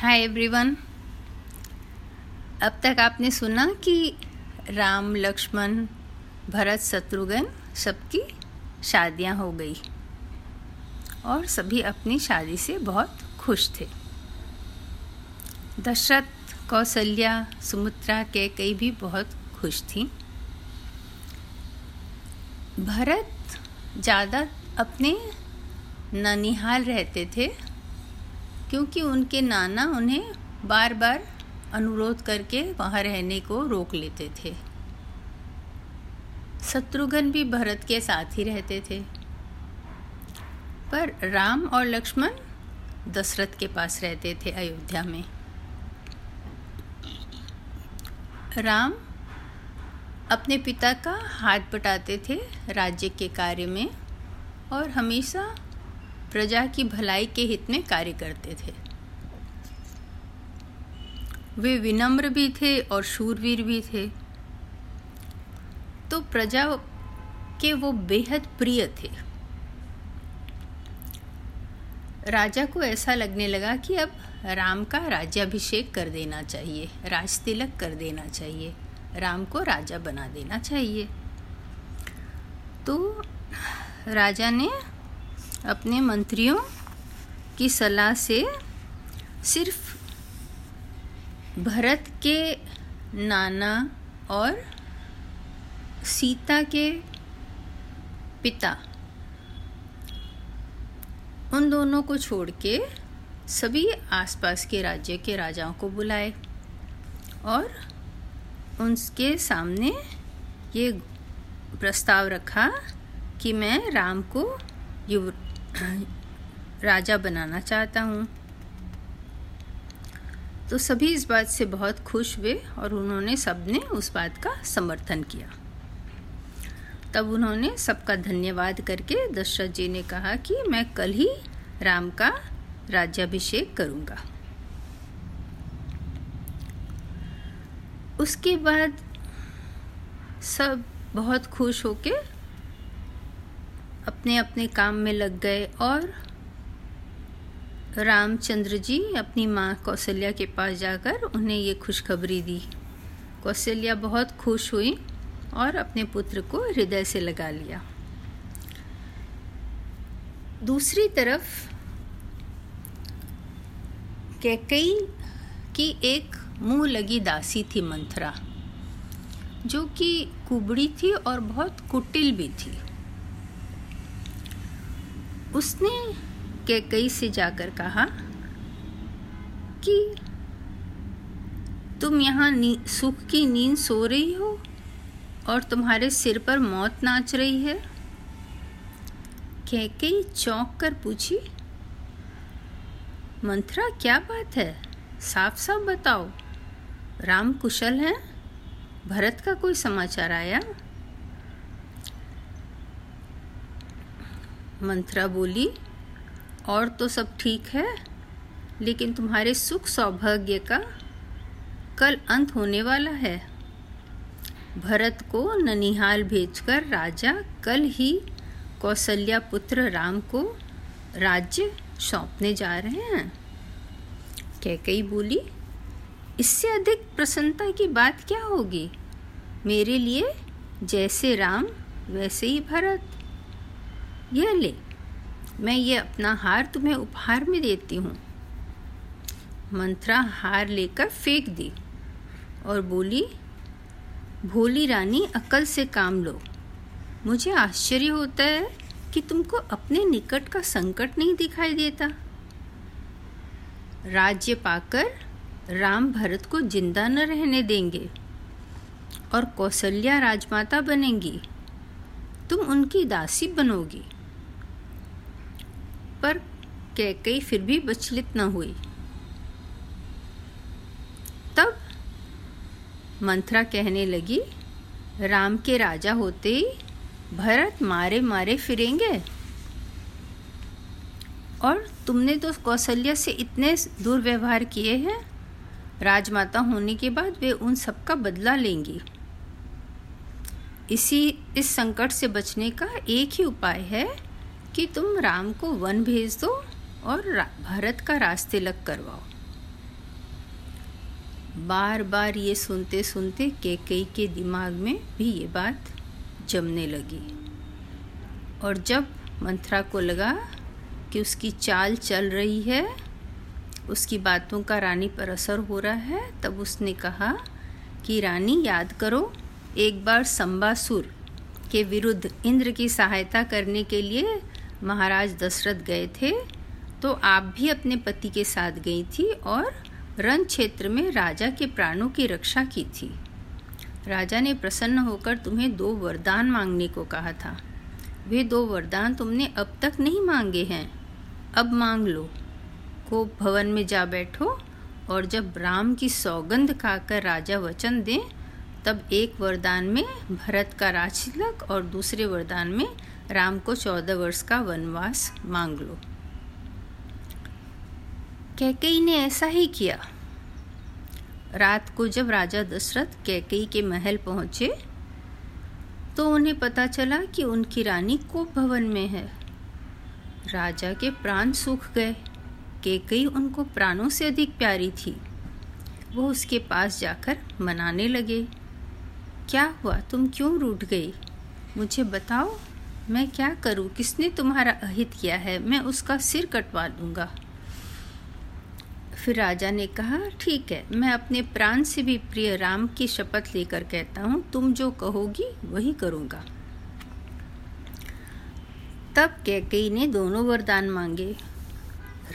Hi everyone, अब तक आपने सुना कि राम, लक्ष्मण, भरत, शत्रुघ्न सबकी शादियां हो गई और सभी अपनी शादी से बहुत खुश थे। दशरथ, कौशल्या, सुमित्रा, कैकेयी भी बहुत खुश थीं। भरत ज़्यादा अपने ननिहाल रहते थे क्योंकि उनके नाना उन्हें बार बार अनुरोध करके वहाँ रहने को रोक लेते थे। शत्रुघ्न भी भरत के साथ ही रहते थे, पर राम और लक्ष्मण दशरथ के पास रहते थे अयोध्या में। राम अपने पिता का हाथ बटाते थे राज्य के कार्य में और हमेशा प्रजा की भलाई के हित में कार्य करते थे। वे विनम्र भी थे और शूरवीर भी थे, तो प्रजा के वो बेहद प्रिय थे। राजा को ऐसा लगने लगा कि अब राम का राज्याभिषेक कर देना चाहिए, राजतिलक कर देना चाहिए, राम को राजा बना देना चाहिए। तो राजा ने अपने मंत्रियों की सलाह से सिर्फ भरत के नाना और सीता के पिता, उन दोनों को छोड़ के सभी आसपास के राज्य के राजाओं को बुलाए और उनके सामने ये प्रस्ताव रखा कि मैं राम को राजा बनाना चाहता हूँ। तो सभी इस बात से बहुत खुश हुए और उन्होंने सबने उस बात का समर्थन किया। तब उन्होंने सबका धन्यवाद करके दशरथ जी ने कहा कि मैं कल ही राम का राज्याभिषेक करूँगा। उसके बाद सब बहुत खुश होके अपने अपने काम में लग गए और रामचंद्र जी अपनी माँ कौशल्या के पास जाकर उन्हें ये खुशखबरी दी। कौशल्या बहुत खुश हुई और अपने पुत्र को हृदय से लगा लिया। दूसरी तरफ कैकेयी की एक मुँह लगी दासी थी, मंथरा, जो कि कुबड़ी थी और बहुत कुटिल भी थी। उसने कैकेयी से जाकर कहा कि तुम यहाँ सुख की नींद सो रही हो और तुम्हारे सिर पर मौत नाच रही है। कैकेयी चौंक कर पूछी, मंथरा क्या बात है, साफ साफ बताओ, राम कुशल है? भरत का कोई समाचार आया? मंथरा बोली, और तो सब ठीक है, लेकिन तुम्हारे सुख सौभाग्य का कल अंत होने वाला है। भरत को ननिहाल भेजकर राजा कल ही कौशल्या पुत्र राम को राज्य सौंपने जा रहे हैं। कैकेयी बोली, इससे अधिक प्रसन्नता की बात क्या होगी? मेरे लिए जैसे राम वैसे ही भरत। यह ले, मैं ये अपना हार तुम्हें उपहार में देती हूँ। मंथरा हार लेकर फेंक दी और बोली, भोली रानी, अकल से काम लो। मुझे आश्चर्य होता है कि तुमको अपने निकट का संकट नहीं दिखाई देता। राज्य पाकर राम भरत को जिंदा न रहने देंगे और कौशल्या राजमाता बनेंगी, तुम उनकी दासी बनोगी। पर कैकेयी फिर भी विचलित न हुई। तब मंथरा कहने लगी, राम के राजा होते ही भरत मारे मारे फिरेंगे और तुमने तो कौशल्या से इतने दुर्व्यवहार किए हैं, राजमाता होने के बाद वे उन सबका बदला लेंगी। इस संकट से बचने का एक ही उपाय है कि तुम राम को वन भेज दो और भरत का राजतिलक करवाओ। बार बार ये सुनते सुनते कैकेयी के दिमाग में भी ये बात जमने लगी। और जब मंथरा को लगा कि उसकी चाल चल रही है, उसकी बातों का रानी पर असर हो रहा है, तब उसने कहा कि रानी याद करो, एक बार संबासुर के विरुद्ध इंद्र की सहायता करने के लिए महाराज दशरथ गए थे, तो आप भी अपने पति के साथ गई थी और रण क्षेत्र में राजा के प्राणों की रक्षा की थी। राजा ने प्रसन्न होकर तुम्हें 2 वरदान मांगने को कहा था। वे 2 वरदान तुमने अब तक नहीं मांगे हैं, अब मांग लो। कोप भवन में जा बैठो और जब राम की सौगंध खाकर राजा वचन दें, तब एक वरदान में भरत का राजतिलक और दूसरे वरदान में राम को 14 वर्ष का वनवास मांग लो। कैकेयी ने ऐसा ही किया। रात को जब राजा दशरथ कैकेयी के महल पहुँचे तो उन्हें पता चला कि उनकी रानी कोप भवन में है। राजा के प्राण सूख गए। कैकेयी उनको प्राणों से अधिक प्यारी थी। वो उसके पास जाकर मनाने लगे, क्या हुआ, तुम क्यों रूठ गई? मुझे बताओ, मैं क्या करूं? किसने तुम्हारा अहित किया है? मैं उसका सिर कटवा दूंगा। फिर राजा ने कहा, ठीक है, मैं अपने प्राण से भी प्रिय राम की शपथ लेकर कहता हूँ, तुम जो कहोगी वही करूँगा। तब कैकेयी ने दोनों वरदान मांगे।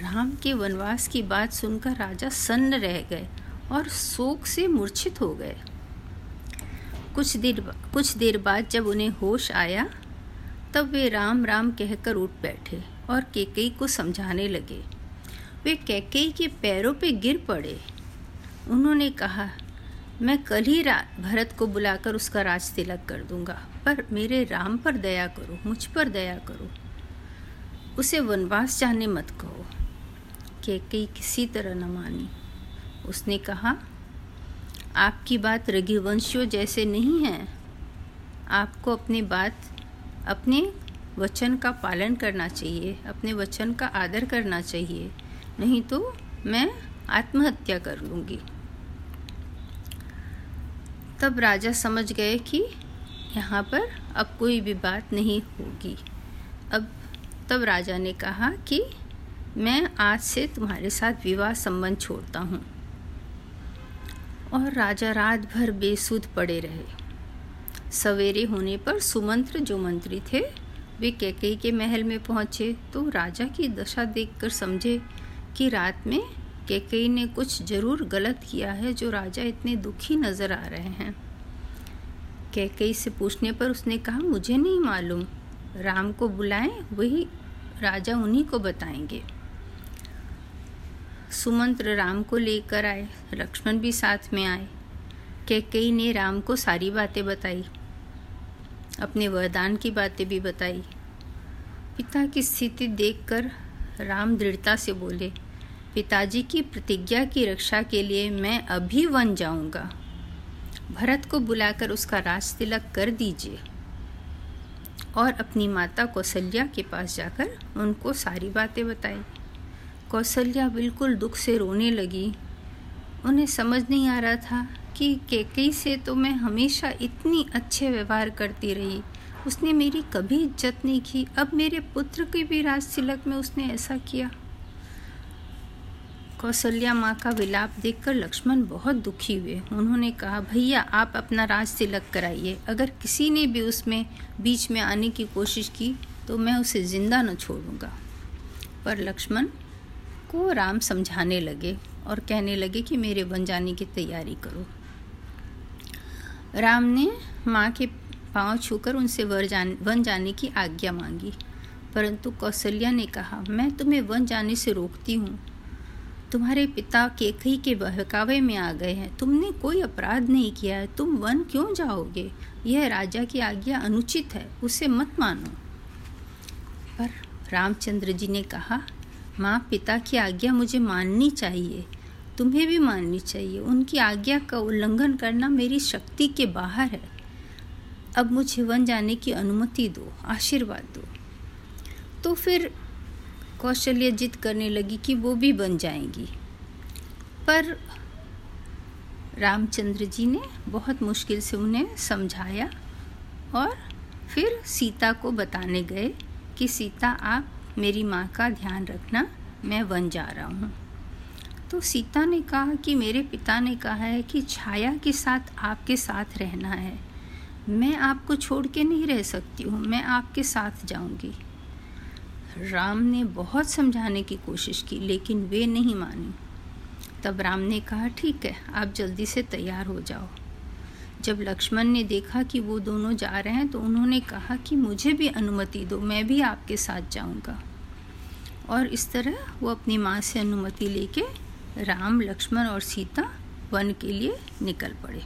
राम के वनवास की बात सुनकर राजा सन्न रह गए और शोक से मूर्छित हो गए। कुछ देर बाद जब उन्हें होश आया, तब वे राम राम कहकर उठ बैठे और कैकेयी को समझाने लगे। वे कैकेयी के पैरों पे गिर पड़े। उन्होंने कहा, मैं कल ही भरत को बुलाकर उसका राज तिलक कर दूंगा, पर मेरे राम पर दया करो, मुझ पर दया करो, उसे वनवास जाने मत कहो। कैकेयी किसी तरह न मानी। उसने कहा, आपकी बात रघुवंशियों जैसे नहीं है, आपको अपने वचन का पालन करना चाहिए, अपने वचन का आदर करना चाहिए, नहीं तो मैं आत्महत्या कर लूँगी। तब राजा समझ गए कि यहाँ पर अब कोई भी बात नहीं होगी। तब राजा ने कहा कि मैं आज से तुम्हारे साथ विवाह संबंध छोड़ता हूँ। और राजा रात भर बेसुध पड़े रहे। सवेरे होने पर सुमंत्र जो मंत्री थे, वे कैकेयी के महल में पहुँचे तो राजा की दशा देखकर समझे कि रात में कैकेयी ने कुछ जरूर गलत किया है, जो राजा इतने दुखी नज़र आ रहे हैं। कैकेयी से पूछने पर उसने कहा, मुझे नहीं मालूम, राम को बुलाएं, वही राजा उन्हीं को बताएंगे। सुमंत्र राम को लेकर आए, लक्ष्मण भी साथ में आए। कैकेयी ने राम को सारी बातें बताई, अपने वरदान की बातें भी बताई। पिता की स्थिति देखकर राम दृढ़ता से बोले, पिताजी की प्रतिज्ञा की रक्षा के लिए मैं अभी वन जाऊंगा। भरत को बुलाकर उसका राज तिलक कर दीजिए और अपनी माता कौशल्या के पास जाकर उनको सारी बातें बताई। कौशल्या बिल्कुल दुख से रोने लगी। उन्हें समझ नहीं आ रहा था कि कैकेयी से तो मैं हमेशा इतनी अच्छे व्यवहार करती रही, उसने मेरी कभी इज्जत नहीं की, अब मेरे पुत्र के भी राज तिलक में उसने ऐसा किया। कौशल्या माँ का विलाप देखकर लक्ष्मण बहुत दुखी हुए। उन्होंने कहा, भैया आप अपना राज तिलक कराइए, अगर किसी ने भी उसमें बीच में आने की कोशिश की तो मैं उसे जिंदा न छोड़ूंगा। पर लक्ष्मण को राम समझाने लगे और कहने लगे कि मेरे वन जाने की तैयारी करो। राम ने माँ के पाँव छूकर उनसे वन जाने की आज्ञा मांगी, परंतु कौशल्या ने कहा, मैं तुम्हें वन जाने से रोकती हूँ, तुम्हारे पिता कैकेयी के बहकावे में आ गए हैं, तुमने कोई अपराध नहीं किया है, तुम वन क्यों जाओगे? यह राजा की आज्ञा अनुचित है, उसे मत मानो। पर रामचंद्र जी ने कहा, माँ पिता की आज्ञा मुझे माननी चाहिए, तुम्हें भी माननी चाहिए, उनकी आज्ञा का उल्लंघन करना मेरी शक्ति के बाहर है, अब मुझे वन जाने की अनुमति दो, आशीर्वाद दो। तो फिर कौशल्या जिद करने लगी कि वो भी बन जाएंगी। पर रामचंद्र जी ने बहुत मुश्किल से उन्हें समझाया और फिर सीता को बताने गए कि सीता आप मेरी माँ का ध्यान रखना, मैं वन जा रहा हूँ। तो सीता ने कहा कि मेरे पिता ने कहा है कि छाया के साथ आपके साथ रहना है, मैं आपको छोड़ के नहीं रह सकती हूँ, मैं आपके साथ जाऊँगी। राम ने बहुत समझाने की कोशिश की लेकिन वे नहीं मानी। तब राम ने कहा ठीक है, आप जल्दी से तैयार हो जाओ। जब लक्ष्मण ने देखा कि वो दोनों जा रहे हैं तो उन्होंने कहा कि मुझे भी अनुमति दो, मैं भी आपके साथ जाऊंगा। और इस तरह वो अपनी माँ से अनुमति लेके राम, लक्ष्मण और सीता वन के लिए निकल पड़े।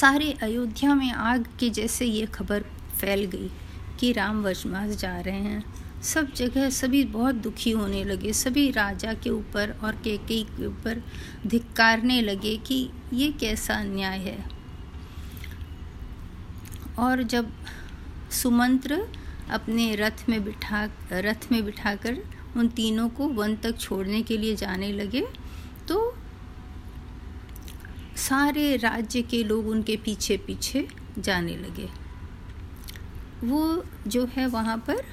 सारे अयोध्या में आग के जैसे ये खबर फैल गई कि राम वनवास जा रहे हैं। सब जगह सभी बहुत दुखी होने लगे, सभी राजा के ऊपर और कैकेयी के ऊपर धिक्कारने लगे कि ये कैसा न्याय है। और जब सुमंत्र अपने रथ में बिठाकर उन तीनों को वन तक छोड़ने के लिए जाने लगे तो सारे राज्य के लोग उनके पीछे पीछे जाने लगे। वो जो है वहाँ पर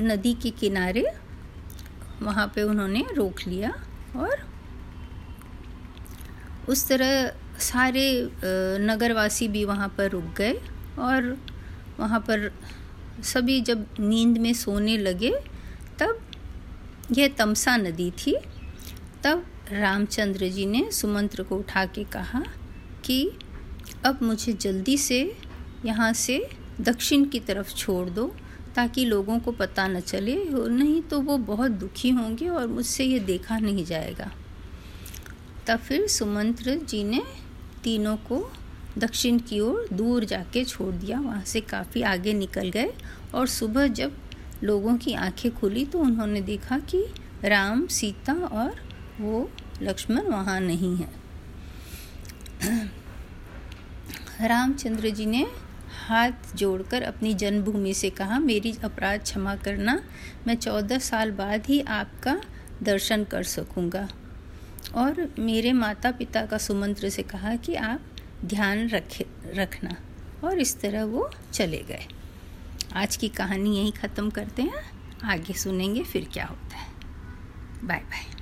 नदी के किनारे वहाँ पे उन्होंने रोक लिया और उस तरह सारे नगरवासी भी वहाँ पर रुक गए। और वहाँ पर सभी जब नींद में सोने लगे तब यह तमसा नदी थी, तब रामचंद्र जी ने सुमंत्र को उठा के कहा कि अब मुझे जल्दी से यहाँ से दक्षिण की तरफ छोड़ दो ताकि लोगों को पता न चले, नहीं तो वो बहुत दुखी होंगे और मुझसे ये देखा नहीं जाएगा। तब फिर सुमंत्र जी ने तीनों को दक्षिण की ओर दूर जाके छोड़ दिया, वहाँ से काफ़ी आगे निकल गए। और सुबह जब लोगों की आंखें खुली तो उन्होंने देखा कि राम, सीता और वो लक्ष्मण वहाँ नहीं है। रामचंद्र जी ने हाथ जोड़कर अपनी जन्मभूमि से कहा, मेरी अपराध क्षमा करना, मैं 14 साल बाद ही आपका दर्शन कर सकूँगा। और मेरे माता पिता का सुमंत्र से कहा कि आप ध्यान रखना। और इस तरह वो चले गए। आज की कहानी यहीं ख़त्म करते हैं, आगे सुनेंगे फिर क्या होता है। Bye bye.